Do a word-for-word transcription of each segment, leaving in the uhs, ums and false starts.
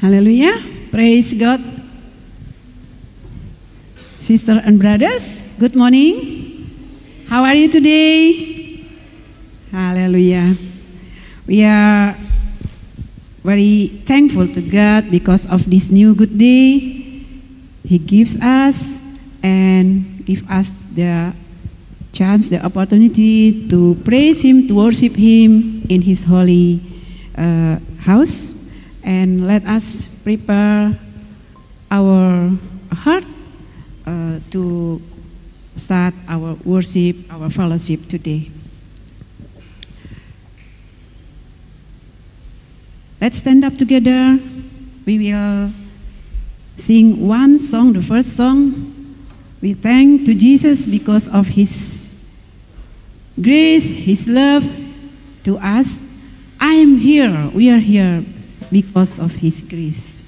Haleluya, praise God. Sister and brothers, good morning. How are you today? Hallelujah. We are very thankful to God because of this new good day He gives us and give us the chance, the opportunity to praise Him, to worship Him in His holy uh, house. And let us prepare our heart uh, to start our worship, our fellowship today. Let's stand up together. We will sing one song, the first song. We thank to Jesus because of His grace, His love to us. I am here, we are here, because of His grace.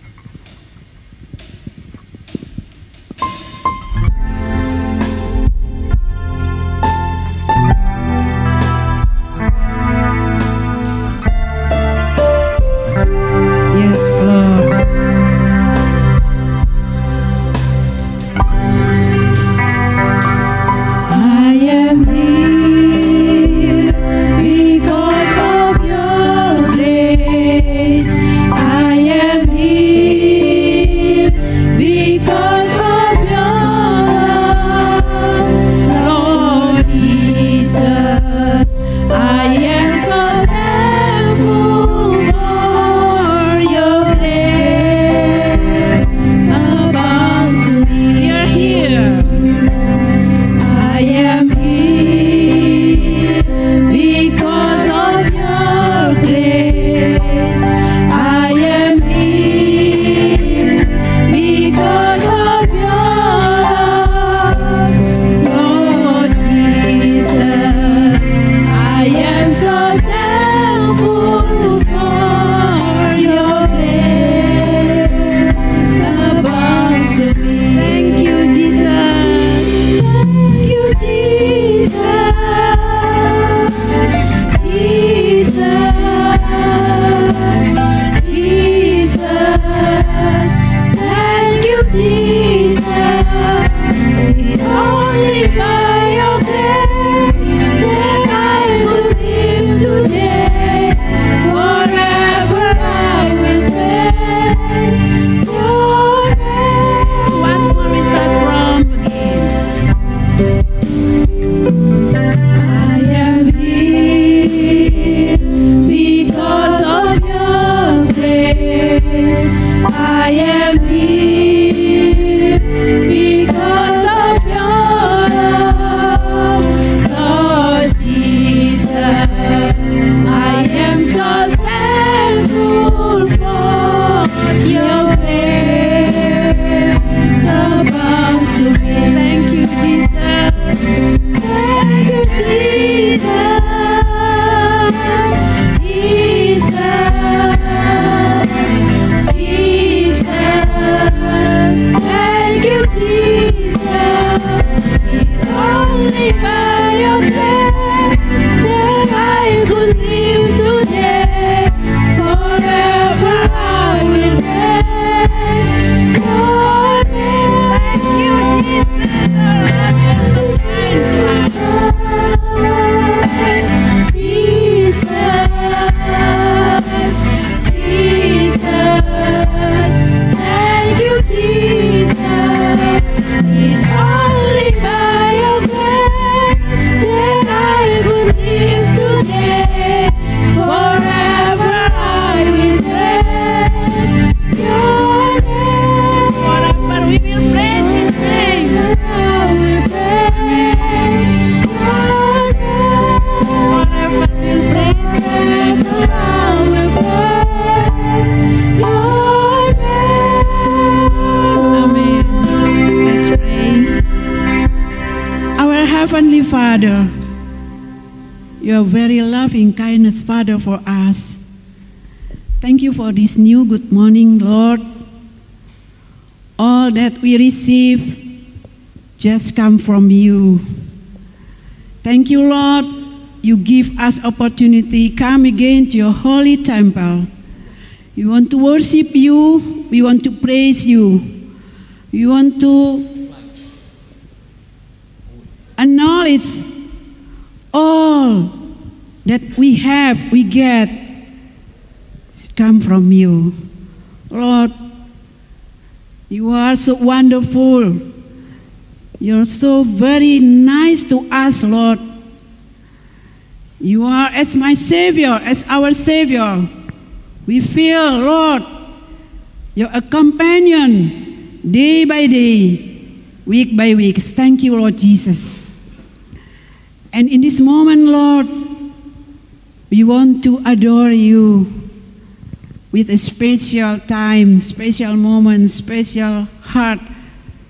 Heavenly Father, your very loving kindness, Father, for us. Thank you for this new good morning, Lord. All that we receive just come from you. Thank you, Lord. You give us opportunity, come again to your holy temple. We want to worship you. We want to praise you. We want to acknowledge all that we have, we get, it comes from you. Lord, you are so wonderful. You're so very nice to us, Lord. You are as my Savior, as our Savior. We feel, Lord, your companion day by day, week by week. Thank you, Lord Jesus. And in this moment, Lord, we want to adore you with a special time, special moment, special heart,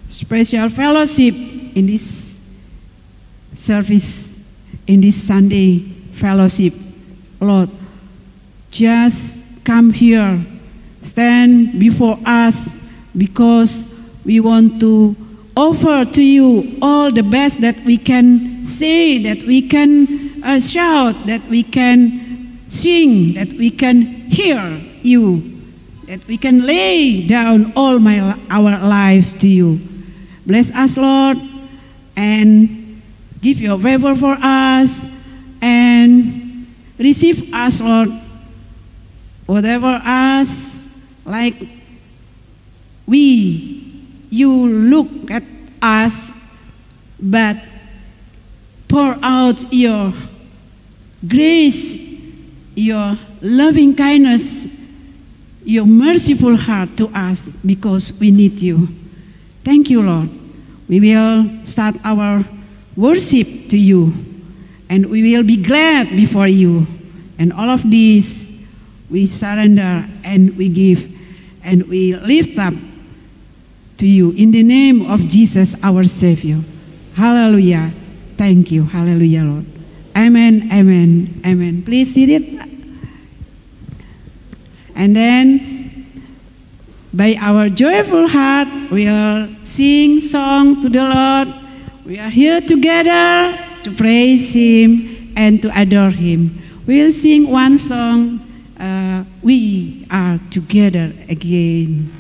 special fellowship in this service, in this Sunday fellowship. Lord, just come here, stand before us, because we want to offer to you all the best that we can say, that we can uh, shout, that we can sing, that we can hear you, that we can lay down all my our life to you. Bless us, Lord, and give your favor for us, and receive us, Lord, whatever us, like we, you look at us, but pour out your grace, your loving kindness, your merciful heart to us, because we need you. Thank you, Lord. We will start our worship to you, and we will be glad before you. And all of this we surrender and we give and we lift up to you in the name of Jesus, our Savior. Hallelujah. Thank you. Hallelujah, Lord. Amen, amen, amen. Please sit it. And then, by our joyful heart, we'll sing song to the Lord. We are here together to praise Him and to adore Him. We'll sing one song, uh, We Are Together Again.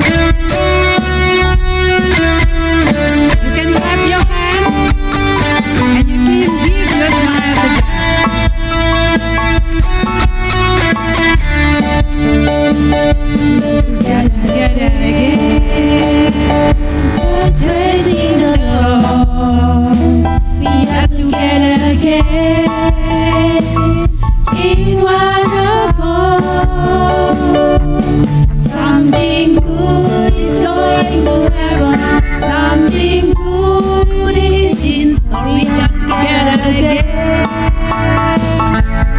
You can clap your hands and you can give your smile to God. Together, together again, just praising the Lord. We are together again in one accord. Something good is going to happen. Something good is in store. We are together again.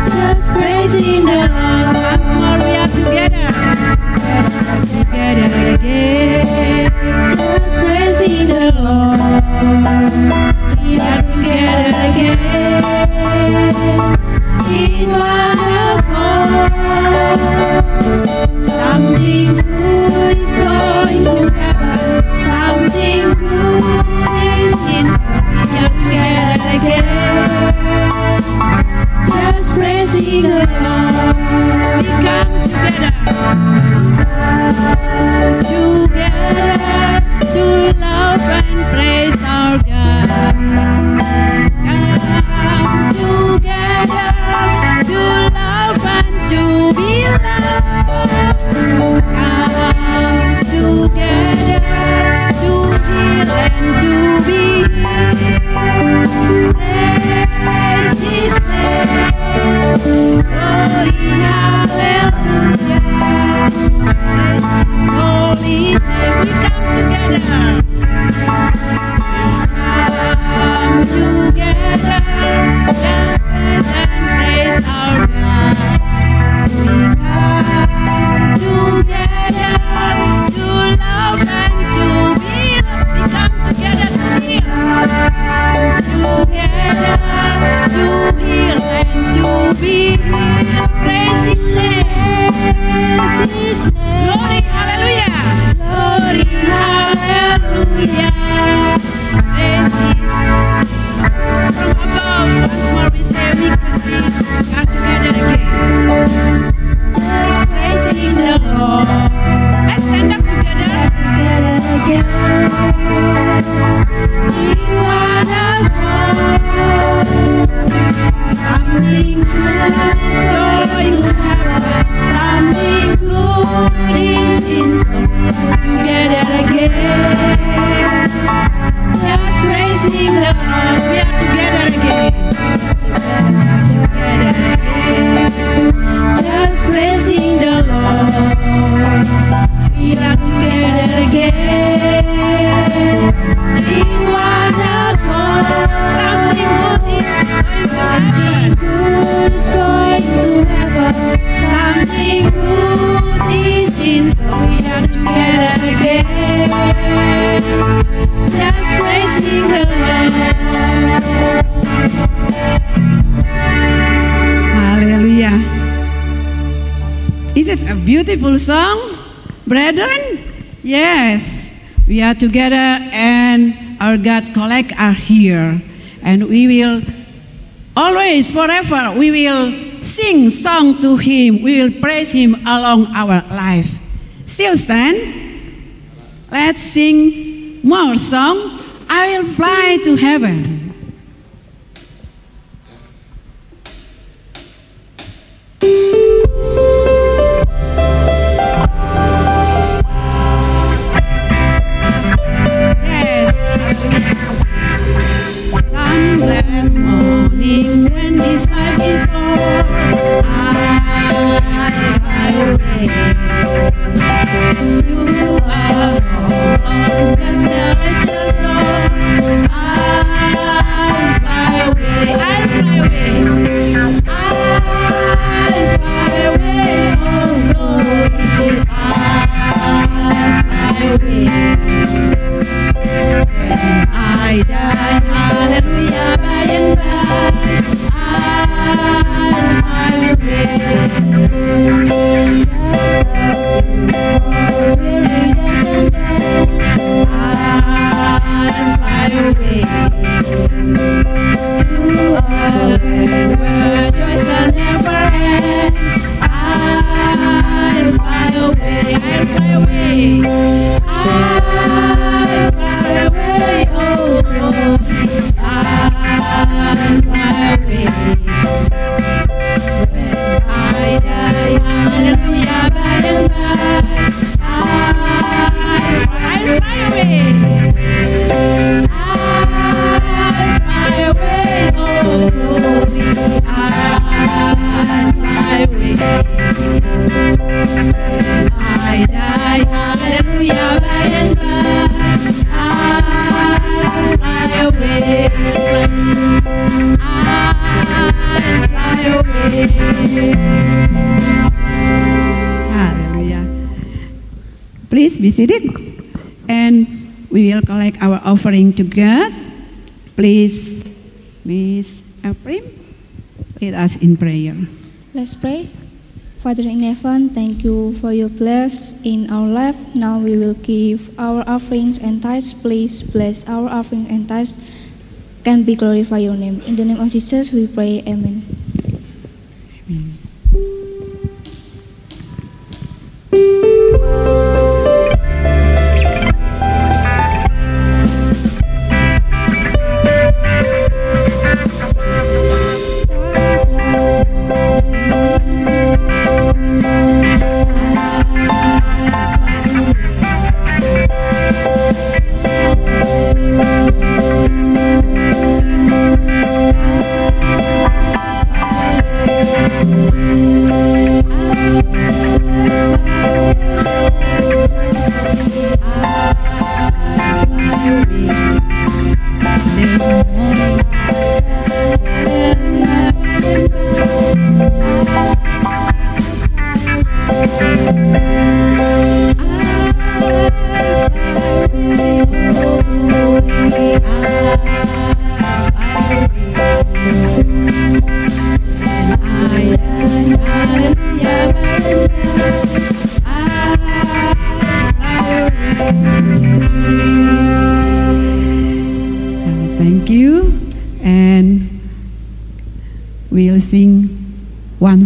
Just praising the Lord. Once more we are together, together again. Just praising the Lord. We are together again in one accord. Something good is going to happen. Something good is in store. We are together again. Just praising the Lord. We come together, together to love and praise our God. Come together to a beautiful song, brethren? Yes, we are together and our God collect are here. And we will always, forever, we will sing song to Him. We will praise Him along our life. Still stand. Let's sing more song. I will fly to heaven. When this life is over, I fly away to our home on the celestial storm. I fly away, I fly away, I fly away, oh glory, I fly away. When I die, hallelujah, by and by. Offering to God, please, Miss Ephraim, lead us in prayer. Let's pray. Father in heaven, thank you for your bless in our life. Now we will give our offerings and tithes. Please bless our offering and tithes. Can be glorify your name. In the name of Jesus, we pray. Amen. Amen.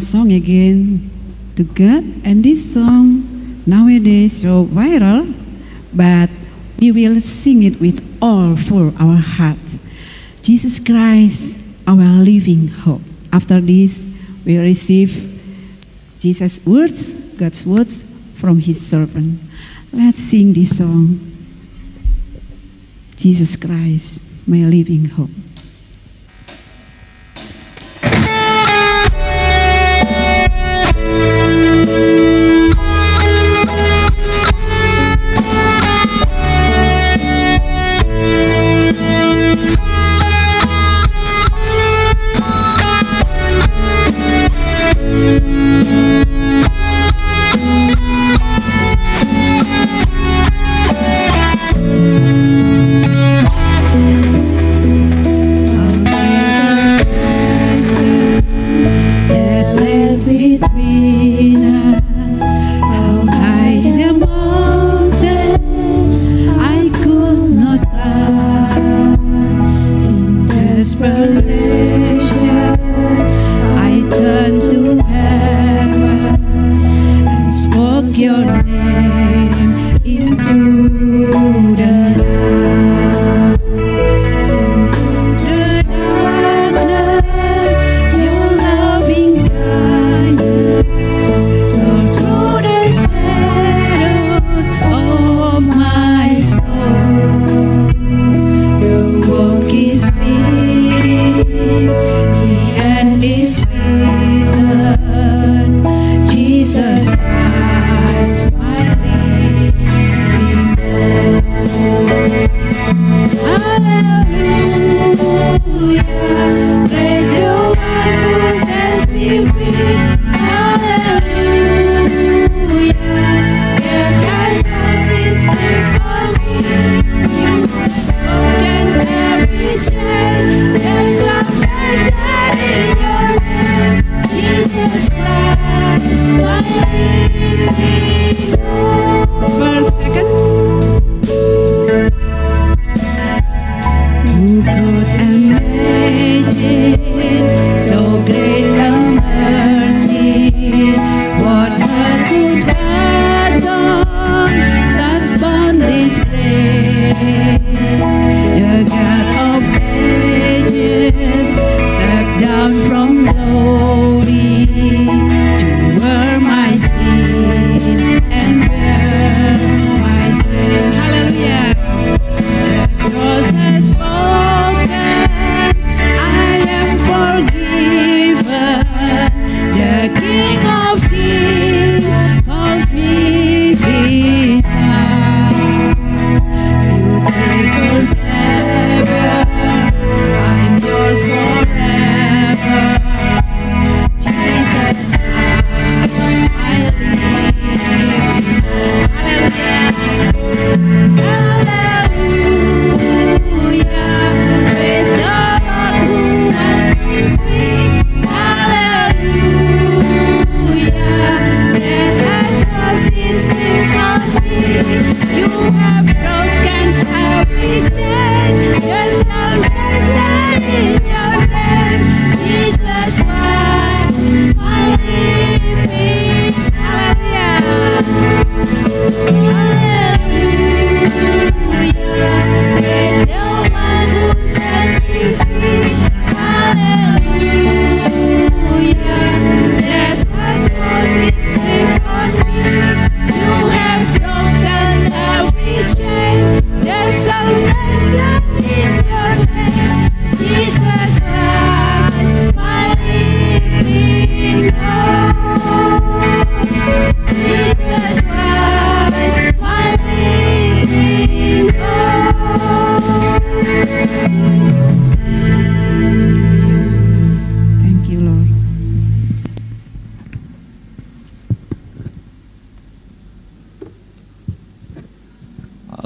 Song again to God, and this song nowadays so viral, but we will sing it with all for our heart. Jesus Christ, our living hope. After this, we receive Jesus' words, God's words from His servant. Let's sing this song. Jesus Christ, my living hope.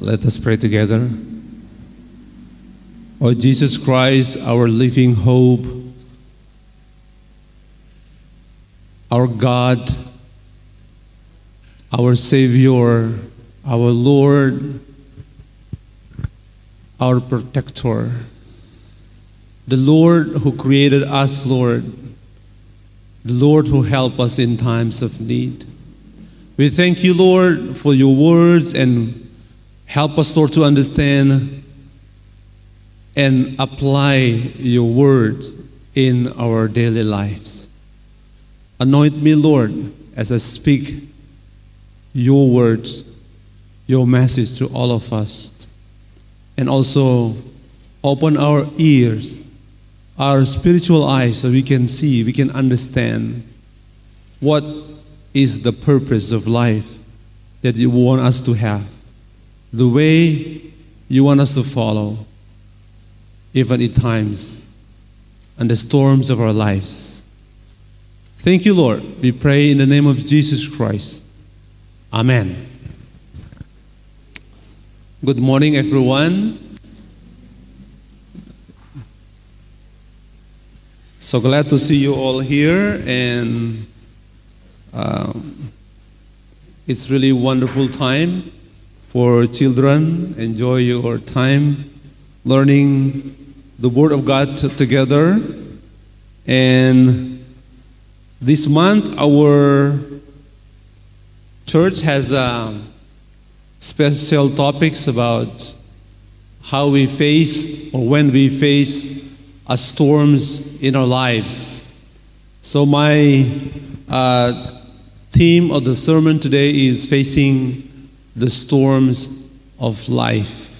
Let us pray together. O Jesus Christ, our living hope, our God, our Savior, our Lord, our Protector, the Lord who created us, Lord, the Lord who helped us in times of need. We thank you, Lord, for your words, and help us, Lord, to understand and apply your words in our daily lives. Anoint me, Lord, as I speak your words, your message to all of us. And also open our ears, our spiritual eyes, so we can see, we can understand what is the purpose of life that you want us to have. The way you want us to follow, even in times and the storms of our lives. Thank you, Lord. We pray in the name of Jesus Christ. Amen. Good morning, everyone. So glad to see you all here, and um, it's really a wonderful time. For children, enjoy your time learning the Word of God together. And this month, our church has uh, special topics about how we face or when we face uh, storms in our lives. So my uh, theme of the sermon today is facing the storms of life.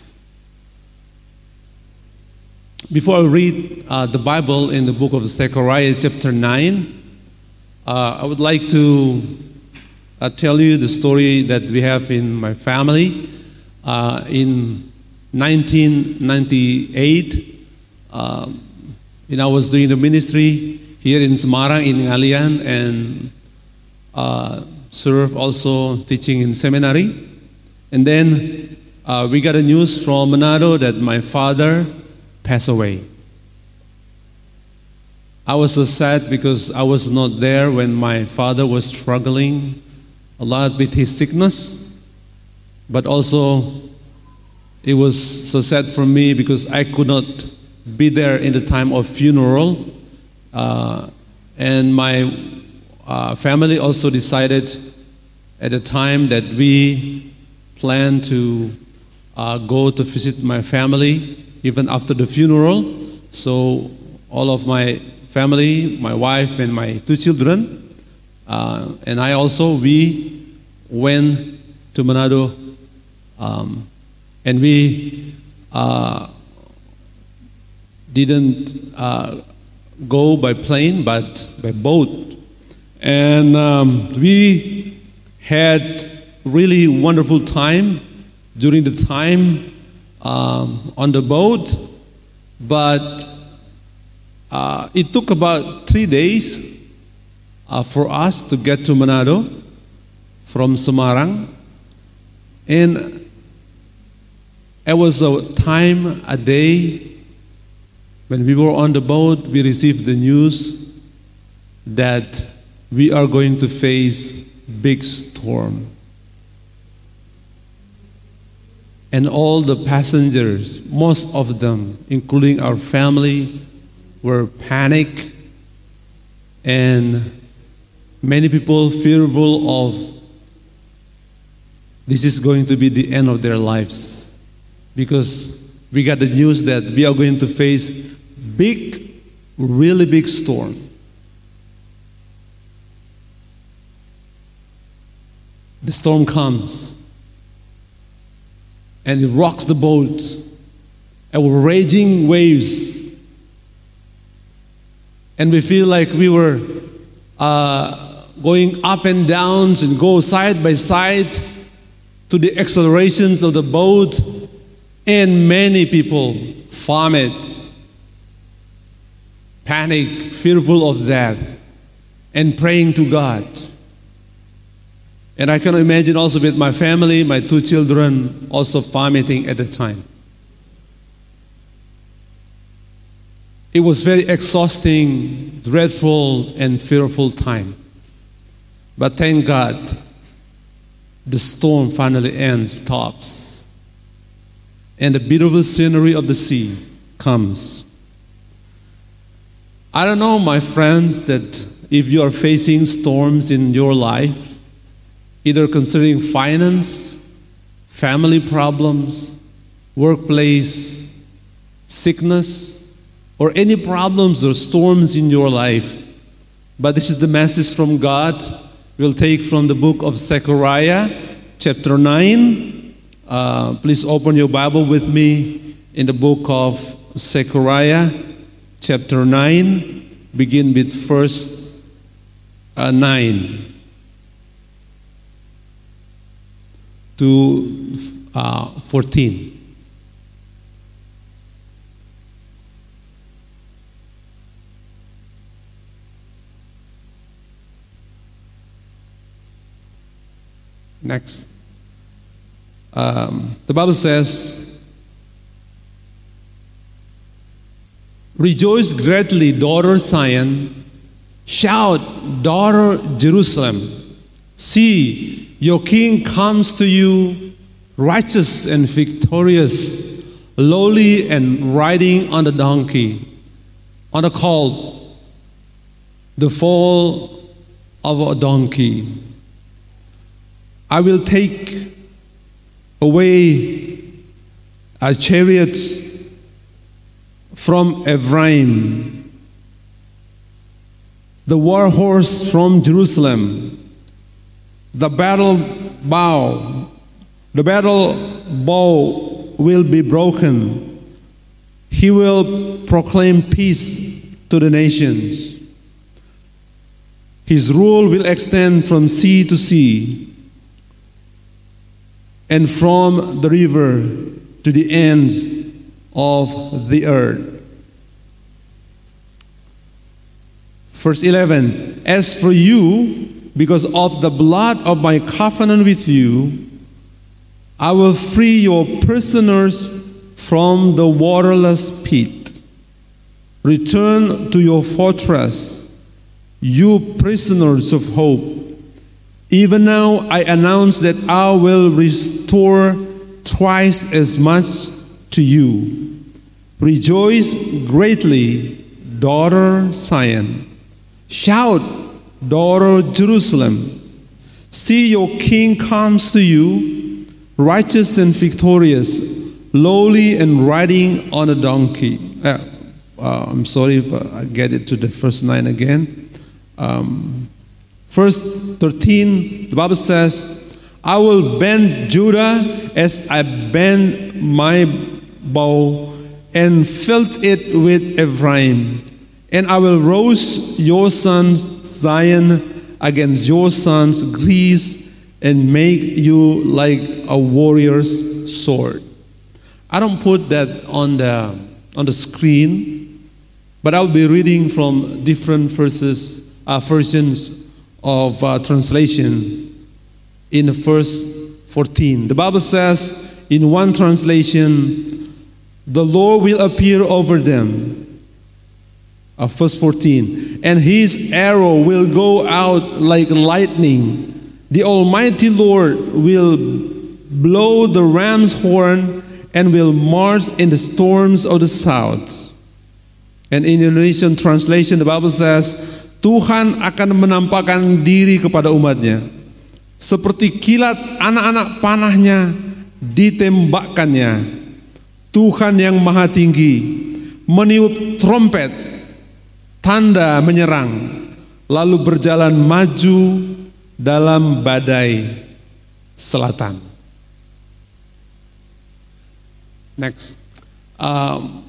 Before I read uh, the Bible in the book of Zechariah chapter nine, uh, I would like to uh, tell you the story that we have in my family. Uh, in nineteen ninety-eight, uh, and I was doing the ministry here in Semarang, in Alian, and uh, served also teaching in seminary. And then uh, we got a news from Manado that my father passed away. I was so sad because I was not there when my father was struggling a lot with his sickness. But also it was so sad for me because I could not be there in the time of funeral. Uh, and my uh, family also decided at the time that we plan to uh, go to visit my family even after the funeral. So all of my family, my wife and my two children, uh, and I also, we went to Manado, um, and we uh, didn't uh, go by plane, but by boat. And um, we had really wonderful time during the time um, on the boat, but uh, it took about three days uh, for us to get to Manado from Semarang. And it was a time, a day, when we were on the boat, we received the news that we are going to face big storm. And all the passengers, most of them, including our family, were panic, and many people fearful of this is going to be the end of their lives, because we got the news that we are going to face big, really big storm. The storm comes and it rocks the boat, and raging waves, and we feel like we were uh, going up and down and go side by side to the accelerations of the boat, and many people vomit, panic, fearful of death, and praying to God. And I can imagine also with my family, my two children also vomiting at the time. It was very exhausting, dreadful, and fearful time. But thank God, the storm finally ends, stops. And the beautiful scenery of the sea comes. I don't know, my friends, that if you are facing storms in your life, either considering finance, family problems, workplace, sickness, or any problems or storms in your life. But this is the message from God. We'll take from the book of Zechariah, chapter nine. Uh, please open your Bible with me in the book of Zechariah, chapter nine. Begin with verse uh, nine. to uh, fourteen. Next. Um, the Bible says, "Rejoice greatly, daughter Zion. Shout, daughter Jerusalem. See, your king comes to you, righteous and victorious, lowly and riding on the donkey, on a colt, the foal of a donkey." I will take away a chariot from Ephraim, the war horse from Jerusalem. The battle bow, the battle bow will be broken. He will proclaim peace to the nations. His rule will extend from sea to sea and from the river to the ends of the earth. Verse eleven, "As for you, because of the blood of my covenant with you, I will free your prisoners from the waterless pit. Return to your fortress, you prisoners of hope. Even now I announce that I will restore twice as much to you. Rejoice greatly, daughter Zion. Shout, daughter Jerusalem. See, your king comes to you, righteous and victorious, lowly and riding on a donkey." Uh, uh, I'm sorry if I get it to the first nine again. Um, verse thirteen, the Bible says, "I will bend Judah as I bend my bow and filled it with Ephraim. And I will rouse your sons, Zion, against your sons, Greece, and make you like a warrior's sword. I don't put that on the, on the screen, but I'll be reading from different verses, uh, versions of uh, translation in the verse fourteen. The Bible says in one translation, the Lord will appear over them. Uh, verse fourteen, and his arrow will go out like lightning. The Almighty Lord will blow the ram's horn and will march in the storms of the south. And in the Indonesian translation, the Bible says, Tuhan akan menampakkan diri kepada umatnya, seperti kilat anak-anak panahnya ditembakkannya. Tuhan yang maha tinggi meniup trompet, tanda menyerang, lalu berjalan maju dalam badai selatan. Next, um,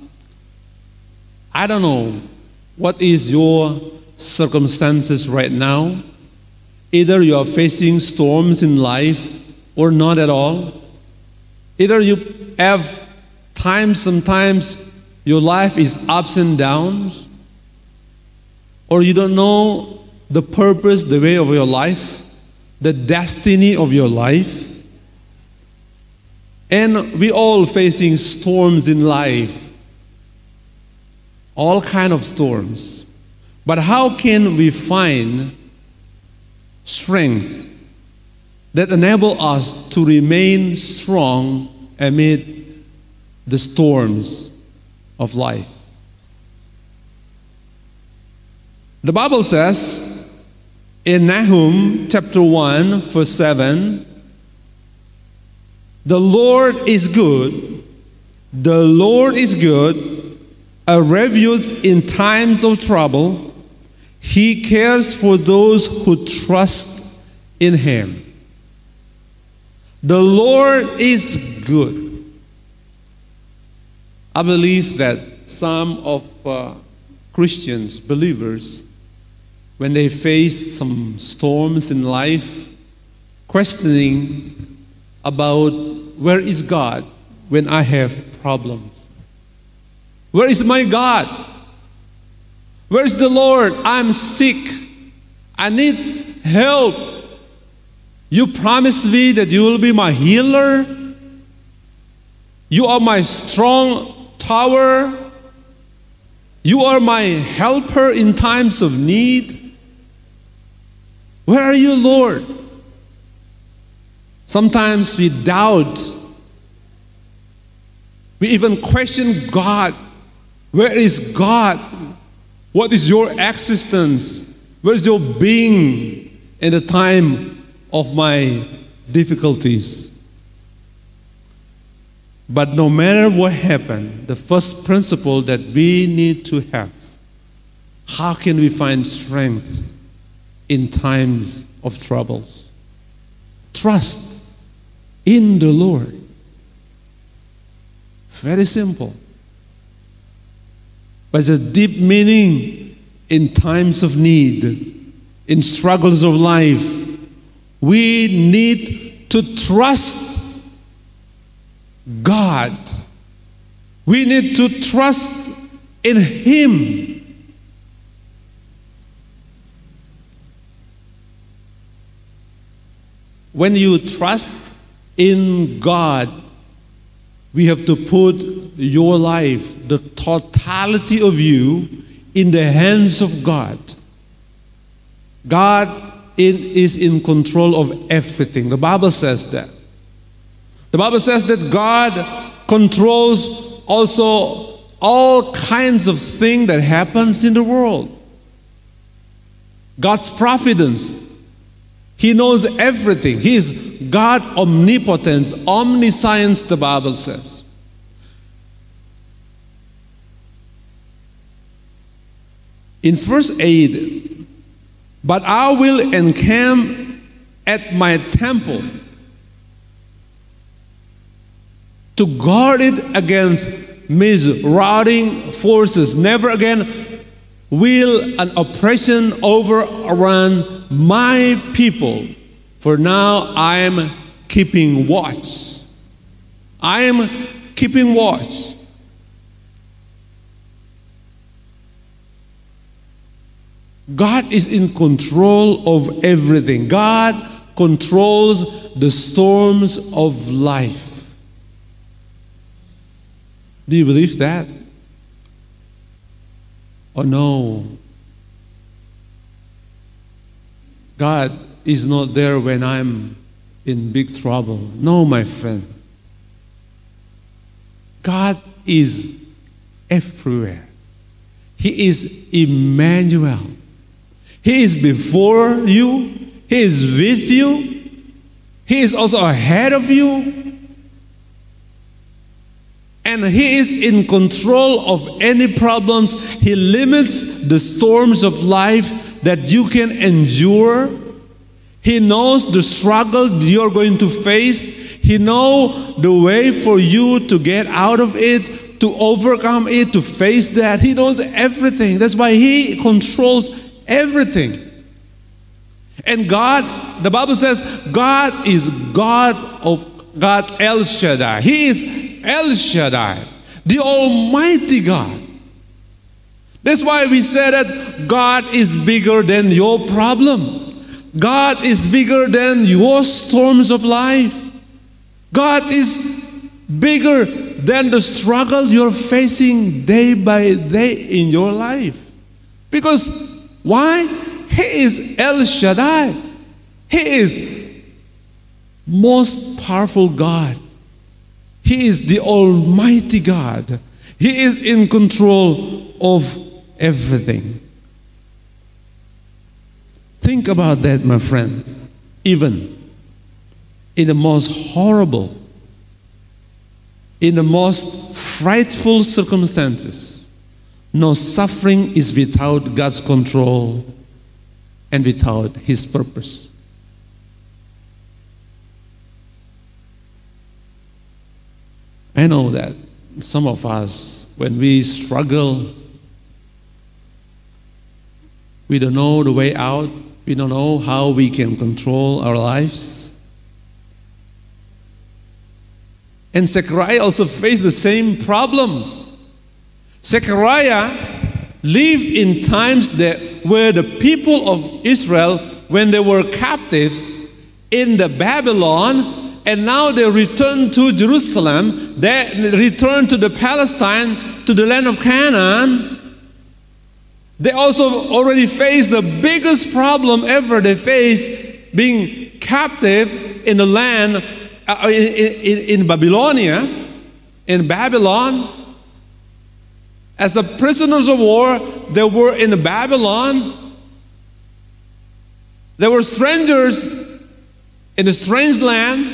I don't know what is your circumstances right now. Either you are facing storms in life or not at all. Either you have times, sometimes your life is ups and downs, or you don't know the purpose, the way of your life, the destiny of your life. And we all facing storms in life, all kind of storms. But how can we find strength that enable us to remain strong amid the storms of life? The Bible says in Nahum chapter one verse seven, the Lord is good, the Lord is good, a refuge in times of trouble. He cares for those who trust in him. The Lord is good. I believe that some of uh, Christians, believers, when they face some storms in life, questioning about where is God when I have problems? Where is my God? Where is the Lord? I'm sick. I need help. You promised me that you will be my healer. You are my strong tower. You are my helper in times of need. Where are you, Lord? Sometimes we doubt. We even question God. Where is God? What is your existence? Where is your being in the time of my difficulties? But no matter what happened, the first principle that we need to have, how can we find strength in times of troubles? Trust in the Lord. Very simple. But there's deep meaning in times of need, in struggles of life. We need to trust God. We need to trust in Him. When you trust in God, we have to put your life, the totality of you, in the hands of God. God is in control of everything. The Bible says that. The Bible says that God controls also all kinds of things that happens in the world. God's providence. He knows everything. He is God omnipotence, omniscience, the Bible says. In verse eight, but I will encamp at my temple to guard it against marauding forces. Never again will an oppression overrun my people, for now I am keeping watch. I am keeping watch. God is in control of everything. God controls the storms of life. Do you believe that? Or no? God is not there when I'm in big trouble. No, my friend. God is everywhere. He is Emmanuel. He is before you. He is with you. He is also ahead of you. And He is in control of any problems. He limits the storms of life that you can endure. He knows the struggle you're going to face. He knows the way for you to get out of it, to overcome it, to face that. He knows everything. That's why He controls everything. And God, the Bible says, God is God of God, El Shaddai. He is El Shaddai, the Almighty God. That's why we say that God is bigger than your problem. God is bigger than your storms of life. God is bigger than the struggle you're facing day by day in your life. Because why? He is El Shaddai. He is most powerful God. He is the Almighty God. He is in control of everything. Think about that, my friends. Even in the most horrible, in the most frightful circumstances, no suffering is without God's control and without His purpose. I know that some of us, when we struggle, we don't know the way out, we don't know how we can control our lives. And Zechariah also faced the same problems. Zechariah lived in times that where the people of Israel, when they were captives in the Babylon, and now they returned to Jerusalem, they returned to the Palestine, to the land of Canaan. They also already faced the biggest problem ever. They faced being captive in the land In, in, in Babylonia, in Babylon, as the prisoners of war, they were in Babylon. They were strangers in a strange land,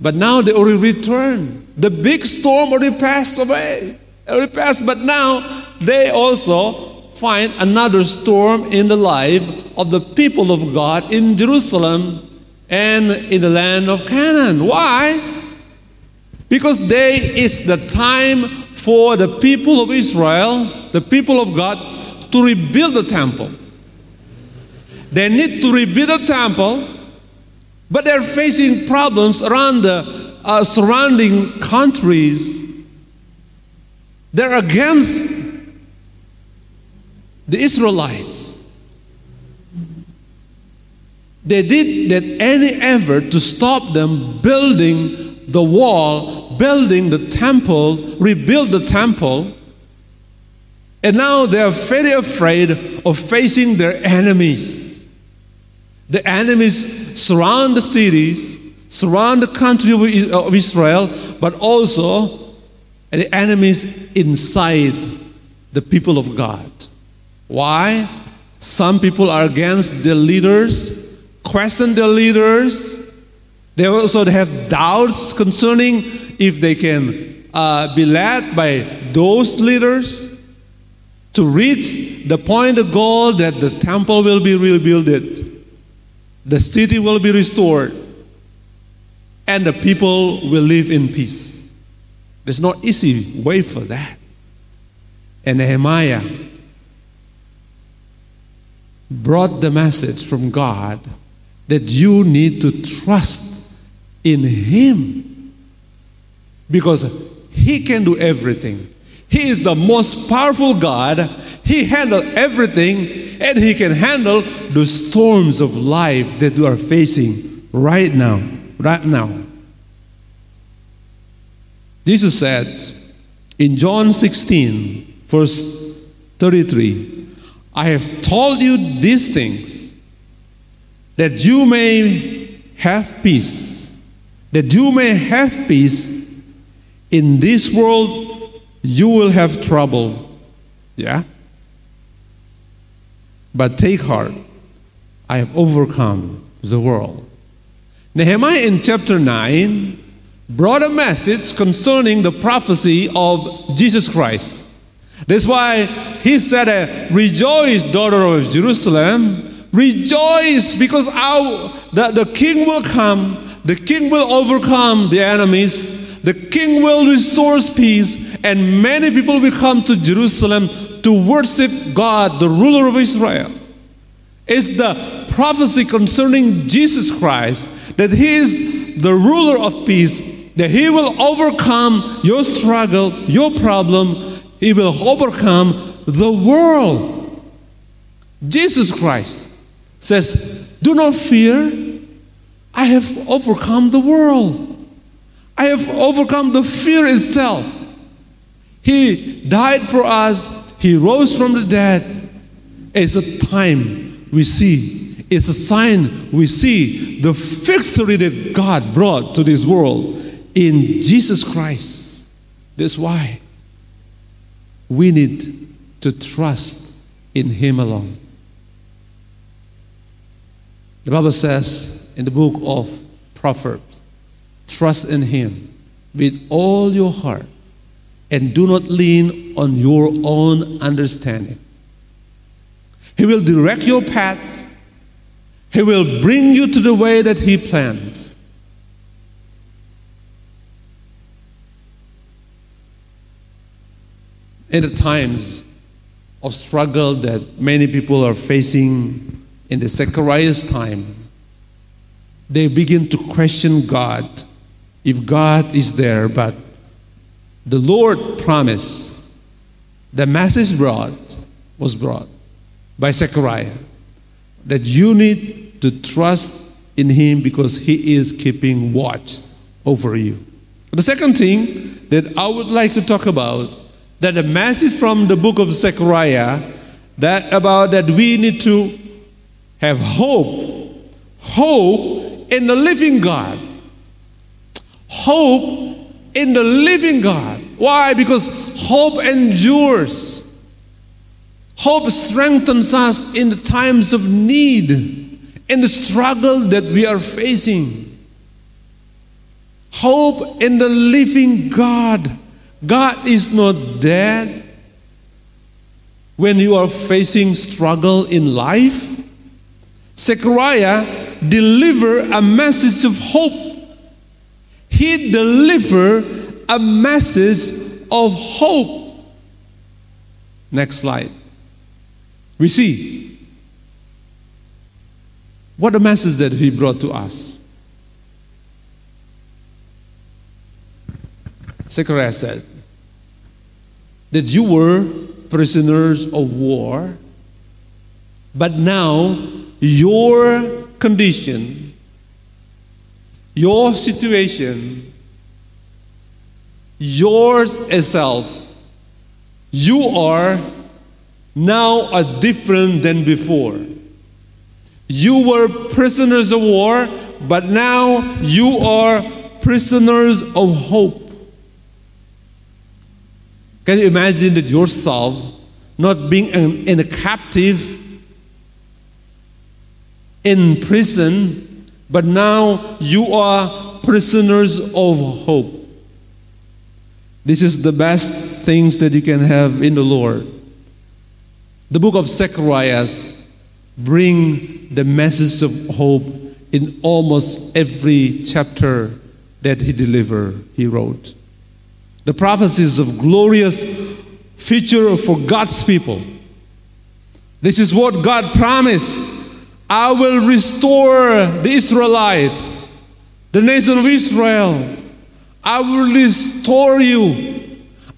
but now they already returned. The big storm already passed away, already passed, but now they also find another storm in the life of the people of God in Jerusalem and in the land of Canaan. Why? Because they, it's the time for the people of Israel, the people of God, to rebuild the temple. They need to rebuild the temple, but they're facing problems around the uh, surrounding countries. They're against the Israelites. They did that any effort to stop them building the wall, building the temple, rebuild the temple. And now they are very afraid of facing their enemies. The enemies surround the cities, surround the country of Israel, but also the enemies inside the people of God. Why? Some people are against the leaders, question the leaders. They also have doubts concerning if they can uh, be led by those leaders to reach the point, the goal that the temple will be rebuilt, the city will be restored, and the people will live in peace. There's no easy way for that. And Nehemiah brought the message from God that you need to trust in Him, because He can do everything. He is the most powerful God. He handles everything, and He can handle the storms of life that we are facing right now. Right now. Jesus said in John sixteen, verse thirty-three, I have told you these things, that you may have peace, that you may have peace. In this world you will have trouble. Yeah? But take heart, I have overcome the world. Nehemiah in chapter nine brought a message concerning the prophecy of Jesus Christ. That's why he said, rejoice, daughter of Jerusalem, rejoice, because our, the, the king will come, the king will overcome the enemies, the king will restore peace, and many people will come to Jerusalem to worship God, the ruler of Israel. It's the prophecy concerning Jesus Christ, that He is the ruler of peace, that He will overcome your struggle, your problem. He will overcome the world. Jesus Christ says, do not fear. I have overcome the world. I have overcome the fear itself. He died for us. He rose from the dead. It's a time we see. It's a sign we see the victory that God brought to this world in Jesus Christ. That's why we need to trust in Him alone. The Bible says in the book of Proverbs, trust in Him with all your heart and do not lean on your own understanding. He will direct your path. He will bring you to the way that He plans. In the times of struggle that many people are facing in the Zechariah's time, they begin to question God, if God is there. But the Lord promised, the message brought was brought by Zechariah, that you need to trust in Him because He is keeping watch over you. The second thing that I would like to talk about, that the message from the book of Zechariah, that about that we need to have hope, hope in the living God, hope in the living God. Why? Because hope endures. Hope strengthens us in the times of need, in the struggle that we are facing. Hope in the living God. God is not dead. When you are facing struggle in life, Zechariah delivered a message of hope. He delivered a message of hope. Next slide. We see what a message that he brought to us. Zechariah said, that you were prisoners of war, but now your condition, your situation, yours itself, you are now a different than before. You were prisoners of war, but now you are prisoners of hope. Can you imagine that yourself not being in, in a captive, in prison, but now you are prisoners of hope. This is the best things that you can have in the Lord. The book of Zechariah brings the message of hope in almost every chapter that he delivered, he wrote. The prophecies of glorious future for God's people. This is what God promised. I will restore the Israelites, the nation of Israel. I will restore you.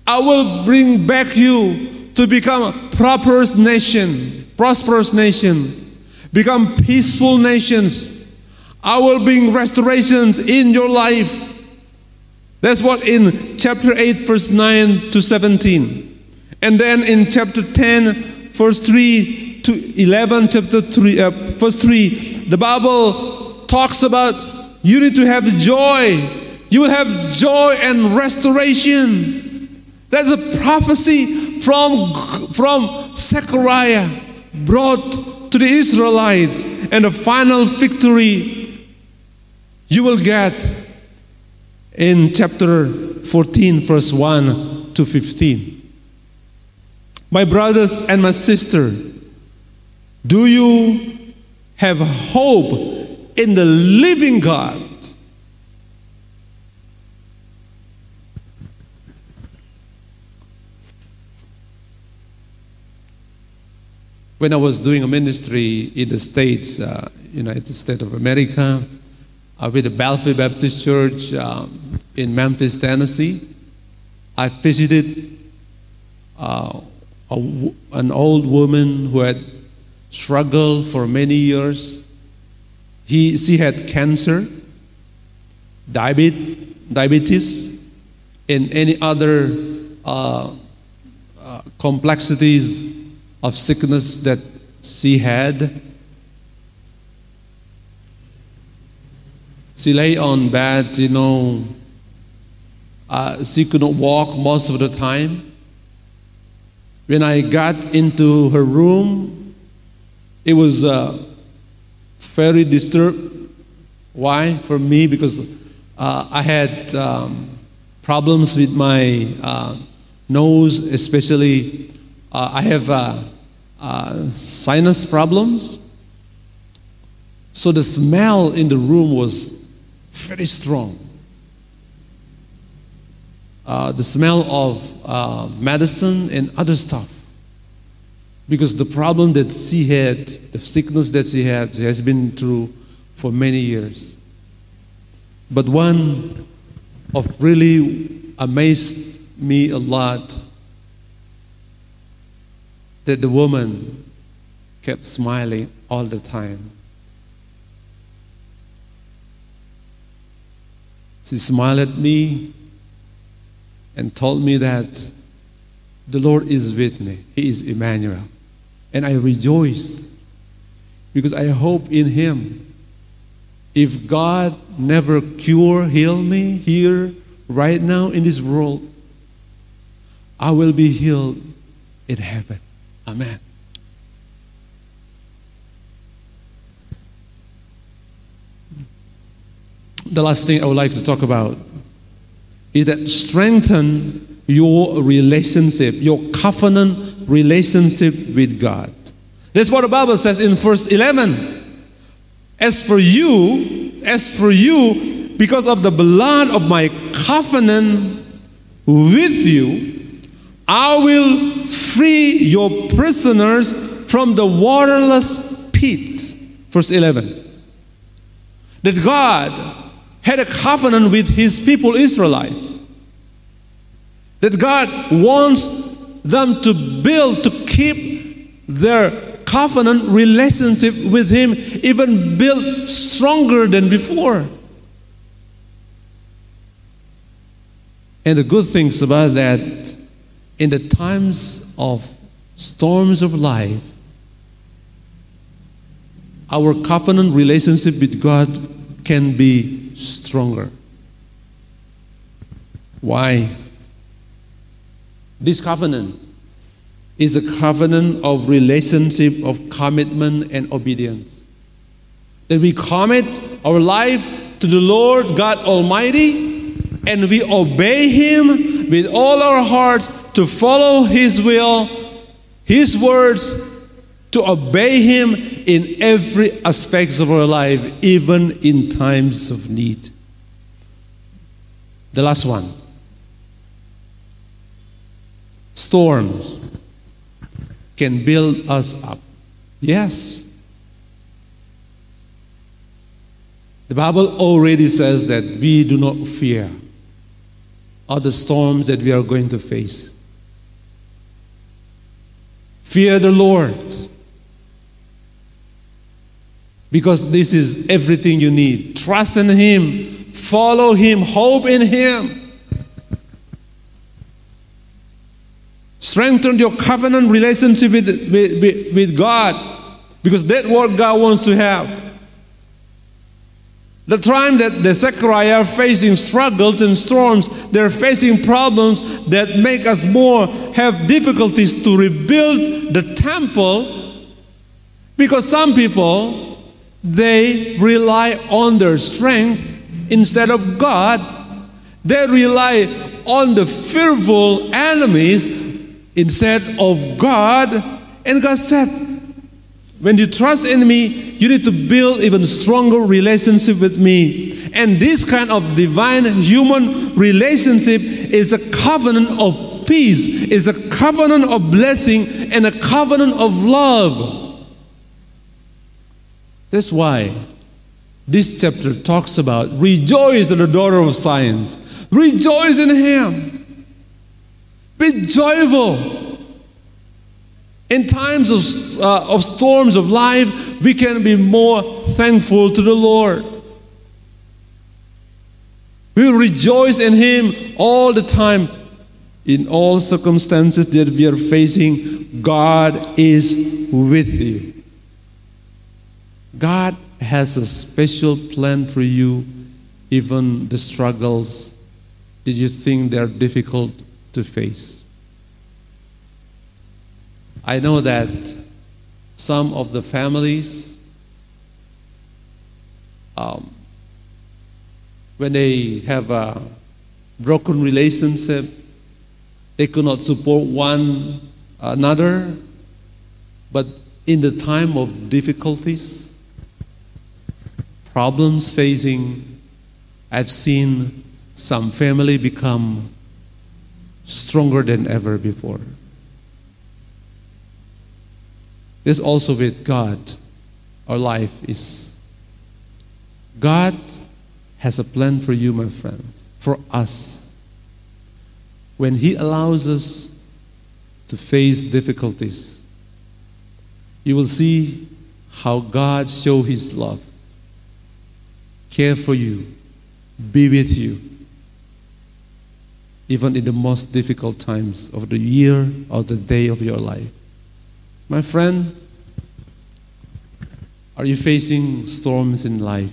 I will bring back you to become a proper nation, prosperous nation, become peaceful nations. I will bring restorations in your life. That's what in chapter eight, verse nine to seventeen. And then in chapter ten, verse three to eleven, chapter three, uh, verse three, the Bible talks about you need to have joy. You will have joy and restoration. That's a prophecy from, from Zechariah brought to the Israelites. And the final victory you will get in chapter fourteen, verse one to fifteen. My brothers and my sister, do you have hope in the living God? When I was doing a ministry in the States, uh, United States of America, uh, with the Balfour Baptist Church um, in Memphis, Tennessee, I visited uh, a, an old woman who had struggled for many years. He, she had cancer, diabetes, and any other uh, uh, complexities of sickness that she had. She lay on bed, you know, uh, she could not walk most of the time. When I got into her room, it was uh, very disturbed. Why? For me, because uh, I had um, problems with my uh, nose, especially uh, I have uh, Uh, sinus problems. So the smell in the room was very strong. Uh, the smell of uh, medicine and other stuff. Because the problem that she had, the sickness that she had, she has been through for many years. But one of really amazed me a lot, that the woman kept smiling all the time. She smiled at me and told me that the Lord is with me. He is Emmanuel. And I rejoice because I hope in Him. If God never cure, heal me here, right now in this world, I will be healed in heaven. Amen. The last thing I would like to talk about is that strengthen your relationship, your covenant relationship with God. That's what the Bible says in verse eleven. As for you, as for you, because of the blood of my covenant with you, I will free your prisoners from the waterless pit. Verse eleven. That God had a covenant with His people, Israelites. That God wants them to build, to keep their covenant relationship with Him, even built stronger than before. And the good things about that, in the times of storms of life, our covenant relationship with God can be stronger. Why? This covenant is a covenant of relationship, of commitment and obedience. That we commit our life to the Lord God Almighty and we obey Him with all our heart, to follow His will, His words, to obey Him in every aspect of our life, even in times of need. The last one. storms can build us up. Yes. The Bible already says that we do not fear all the storms that we are going to face. Fear the Lord, because this is everything you need. Trust in Him, follow Him, hope in Him. Strengthen your covenant relationship with, with, with God, because that's what God wants to have. The time that the Zechariah are facing struggles and storms, they're facing problems that make us more have difficulties to rebuild the temple, because some people, they rely on their strength instead of God. They rely on the fearful enemies instead of God. And God said, when you trust in me, you need to build even stronger relationship with me. And this kind of divine human relationship is a covenant of peace, is a covenant of blessing, and a covenant of love. That's why this chapter talks about rejoice in the daughter of Zion. Rejoice in Him. Be joyful. In times of, uh, of storms of life, we can be more thankful to the Lord. We rejoice in Him all the time. In all circumstances that we are facing, God is with you. God has a special plan for you, even the struggles that you think they are difficult to face. I know that some of the families, um, when they have a broken relationship, they could not support one another. But in the time of difficulties, problems facing, I've seen some family become stronger than ever before. This also with God, our life is. God has a plan for you, my friends, for us. When He allows us to face difficulties, you will see how God shows His love, care for you, be with you, even in the most difficult times of the year or the day of your life. My friend, are you facing storms in life?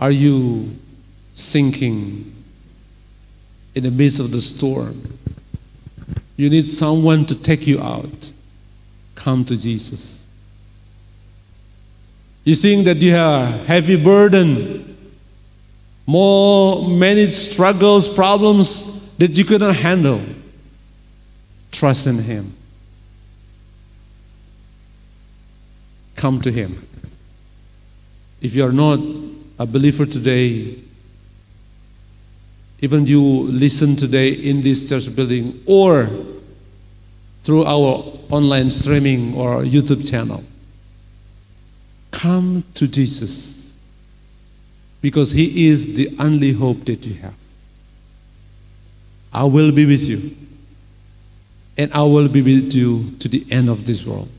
Are you sinking in the midst of the storm? You need someone to take you out. Come to Jesus. You think that you have a heavy burden, more many struggles, problems that you cannot handle. Trust in Him. Come to Him. If you are not a believer today, even you listen today in this church building or through our online streaming or YouTube channel, come to Jesus, because He is the only hope that you have. I will be with you, and I will be with you to the end of this world.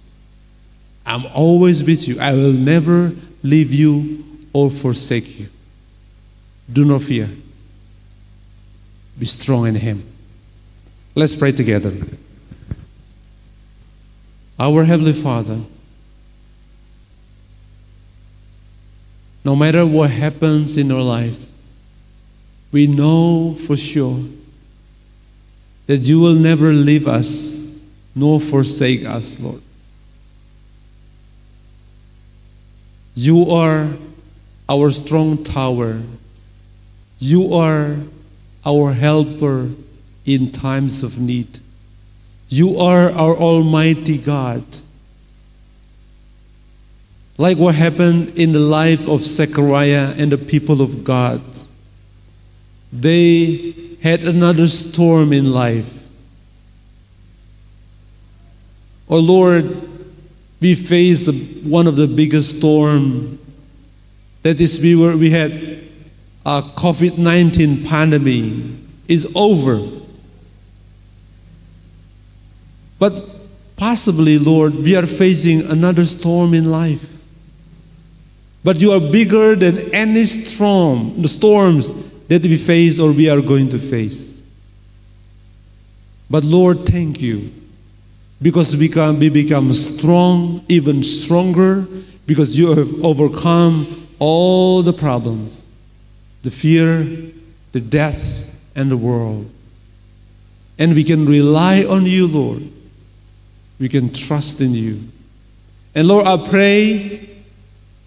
I'm always with you. I will never leave you or forsake you. Do not fear. Be strong in Him. Let's pray together. Our Heavenly Father, no matter what happens in our life, we know for sure that you will never leave us nor forsake us, Lord. You are our strong tower. You are our helper in times of need. You are our Almighty God. Like what happened in the life of Zechariah and the people of God, they had another storm in life. Oh Lord, we faced one of the biggest storm. That is, we were we had a COVID nineteen pandemic. It's over. But possibly, Lord, we are facing another storm in life. But you are bigger than any storm, the storms that we face or we are going to face. But Lord, thank you. Because we, can, we become strong, even stronger, because you have overcome all the problems, the fear, the death, and the world. And we can rely on you, Lord. We can trust in you. And Lord, I pray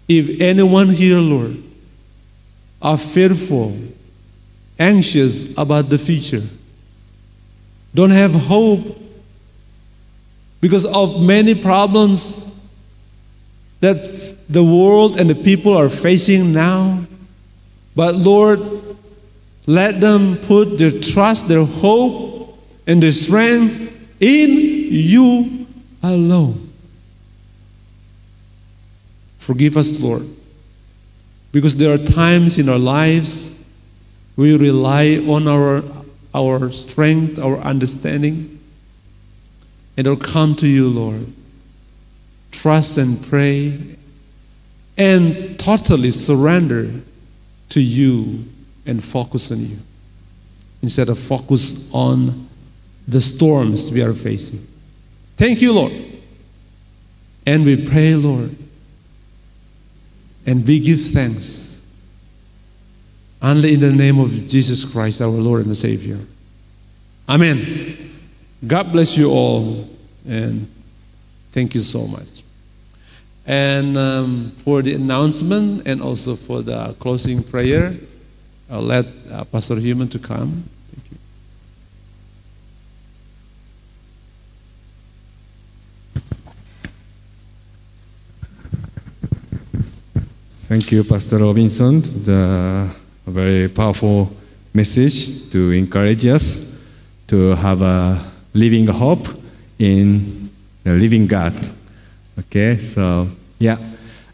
if anyone here, Lord, are fearful, anxious about the future, don't have hope because of many problems that the world and the people are facing now. But Lord, let them put their trust, their hope, and their strength in you alone. Forgive us, Lord, because there are times in our lives we rely on our, our strength, our understanding, and I'll come to you, Lord. Trust and pray and totally surrender to you and focus on you instead of focus on the storms we are facing. Thank you, Lord. And we pray, Lord, and we give thanks only in the name of Jesus Christ, our Lord and Savior. Amen. God bless you all, and thank you so much. And um, for the announcement and also for the closing prayer, I'll let uh, Pastor Human to come. Thank you. Thank you, Pastor Robinson, the very powerful message to encourage us to have a living hope in the living God. Okay, so yeah,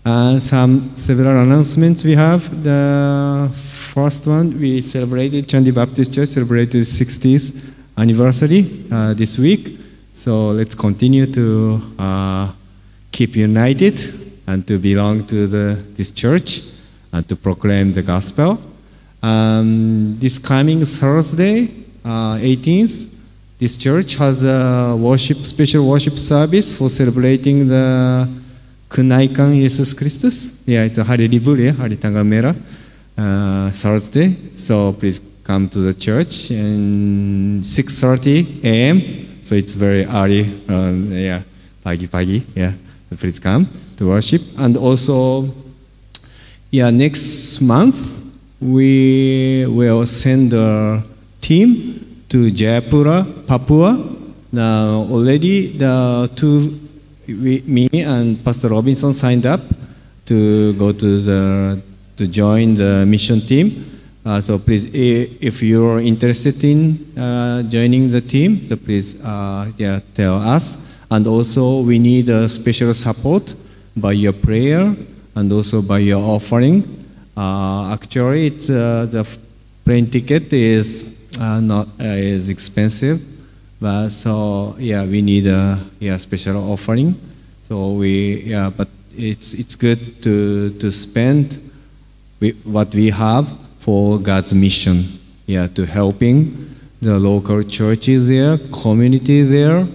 uh, some several announcements we have. The first one, we celebrated Chandy Baptist Church celebrated sixtieth anniversary uh, this week. So let's continue to uh, keep united and to belong to the this church and to proclaim the gospel. Um, this coming Thursday, uh, eighteenth. This church has a worship, special worship service for celebrating the Kenaikan Jesus Christus. Yeah, it's a Hari Libur, yeah, Hari Tanggal Merah, uh, Thursday. So please come to the church and six thirty a m So it's very early, uh, yeah, pagi-pagi, yeah. So please come to worship. And also, yeah, next month we will send a team to Jayapura, Papua. Now already the two, we, me and Pastor Robinson signed up to go to the to join the mission team. Uh, so please, if you are interested in uh, joining the team, so please uh, yeah, tell us. And also we need a special support by your prayer and also by your offering. Uh, actually, it's, uh, the plane ticket is. Uh, not uh, is expensive, but so yeah, we need a yeah special offering. So we yeah, but it's it's good to to spend we, what we have for God's mission. Yeah, to helping the local churches there, community there,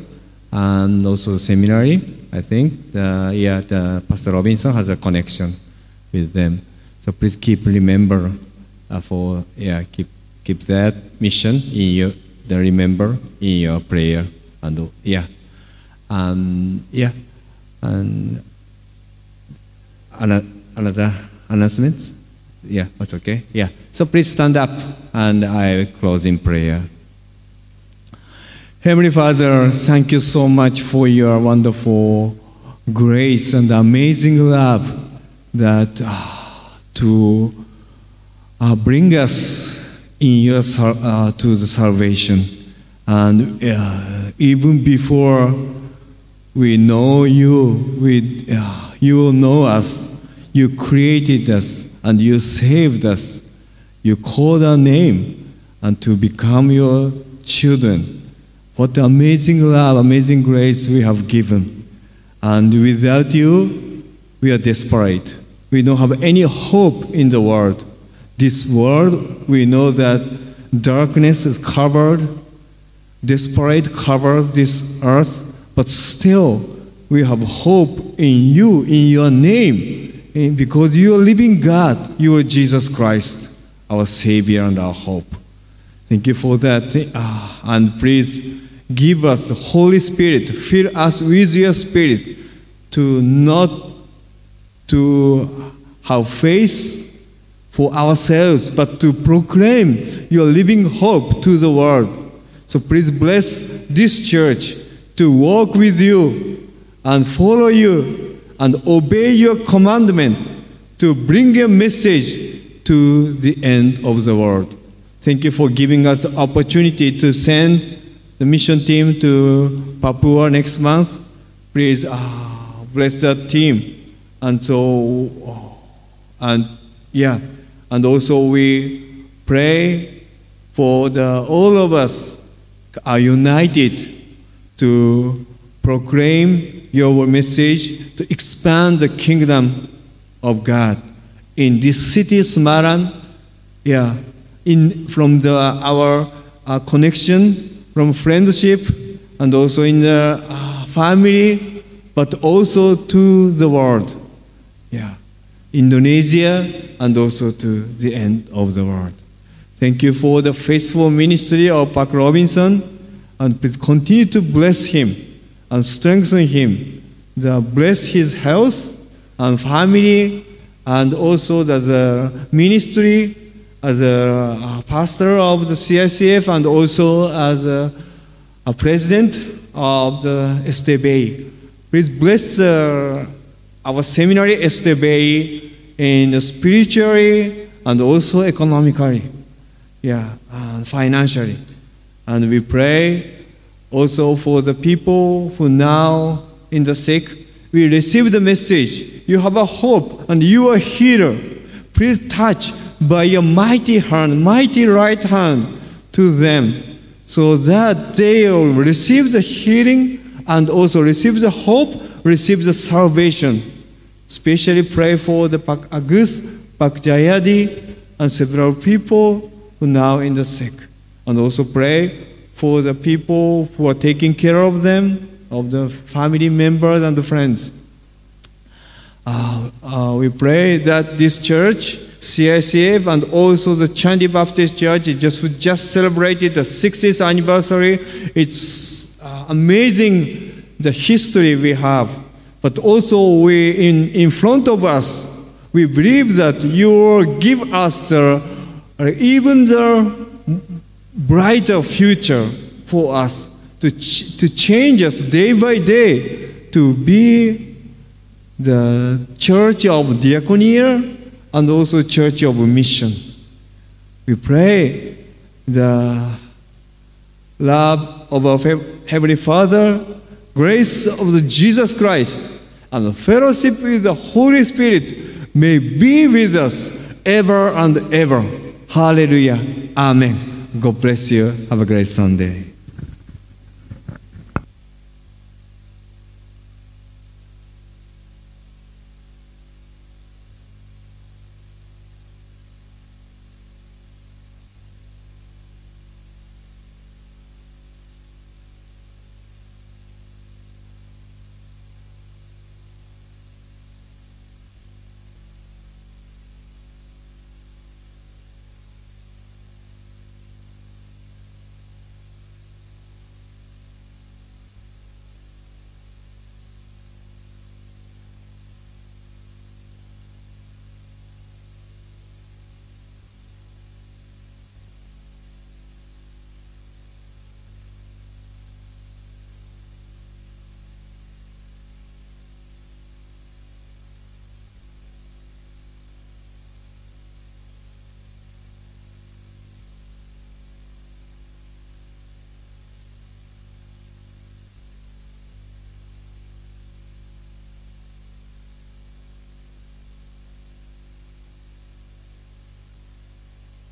and also the seminary. I think the, yeah, the Pastor Robinson has a connection with them. So please keep remember uh, for yeah keep. Keep that mission in your, the remember in your prayer, and yeah, um, yeah, and another announcement, yeah, that's okay, yeah. So please stand up, and I close in prayer. Heavenly Father, thank you so much for your wonderful grace and amazing love that uh, to uh, bring us in your uh, to the salvation, and uh, even before We know you. We, uh, you know us. You created us and you saved us. You called our name and to become your children. What amazing love, amazing grace we have given. And without you, we are desperate. We don't have any hope in the world. This world, we know that darkness is covered, desperate covers this earth, but still we have hope in you, in your name, and because you are living God, you are Jesus Christ, our Savior and our hope. Thank you for that. Ah, and please give us the Holy Spirit, fill us with your Spirit to not to have faith for ourselves, but to proclaim your living hope to the world. So please bless this church to walk with you and follow you and obey your commandment to bring your message to the end of the world. Thank you for giving us the opportunity to send the mission team to Papua next month. Please ah, bless that team. And so, and yeah, and also we pray for the, all of us are united to proclaim your message, to expand the kingdom of God in this city, Semarang. Yeah, in from the our, our connection, from friendship, and also in the uh, family, but also to the world. Yeah, Indonesia, and also to the end of the world. Thank you for the faithful ministry of Pak Robinson, and please continue to bless him and strengthen him. The bless his health and family, and also the, the ministry as a pastor of the C I C F, and also as a, a president of the S T B. Please bless the, our seminary S T B in spiritually and also economically. Yeah, and financially. And we pray also for the people who now in the sick. We receive the message. You have a hope and you are a healer. Please touch by your mighty hand, mighty right hand to them, so that they will receive the healing and also receive the hope, receive the salvation. Especially pray for the Pak Agus, Pak Jayadi, and several people now in the sick, and also pray for the people who are taking care of them, of the family members and the friends. Uh, uh, we pray that this church, C I C F, and also the Chandy Baptist Church, it just, we just celebrated the sixtieth anniversary. It's uh, amazing the history we have, but also we in, in front of us, we believe that you will give us the even the brighter future for us, to ch to change us day by day, to be the church of diaconia and also church of mission. We pray the love of our Heavenly Father, grace of the Jesus Christ, and the fellowship with the Holy Spirit may be with us ever and ever. Hallelujah. Amen. God bless you. Have a great Sunday.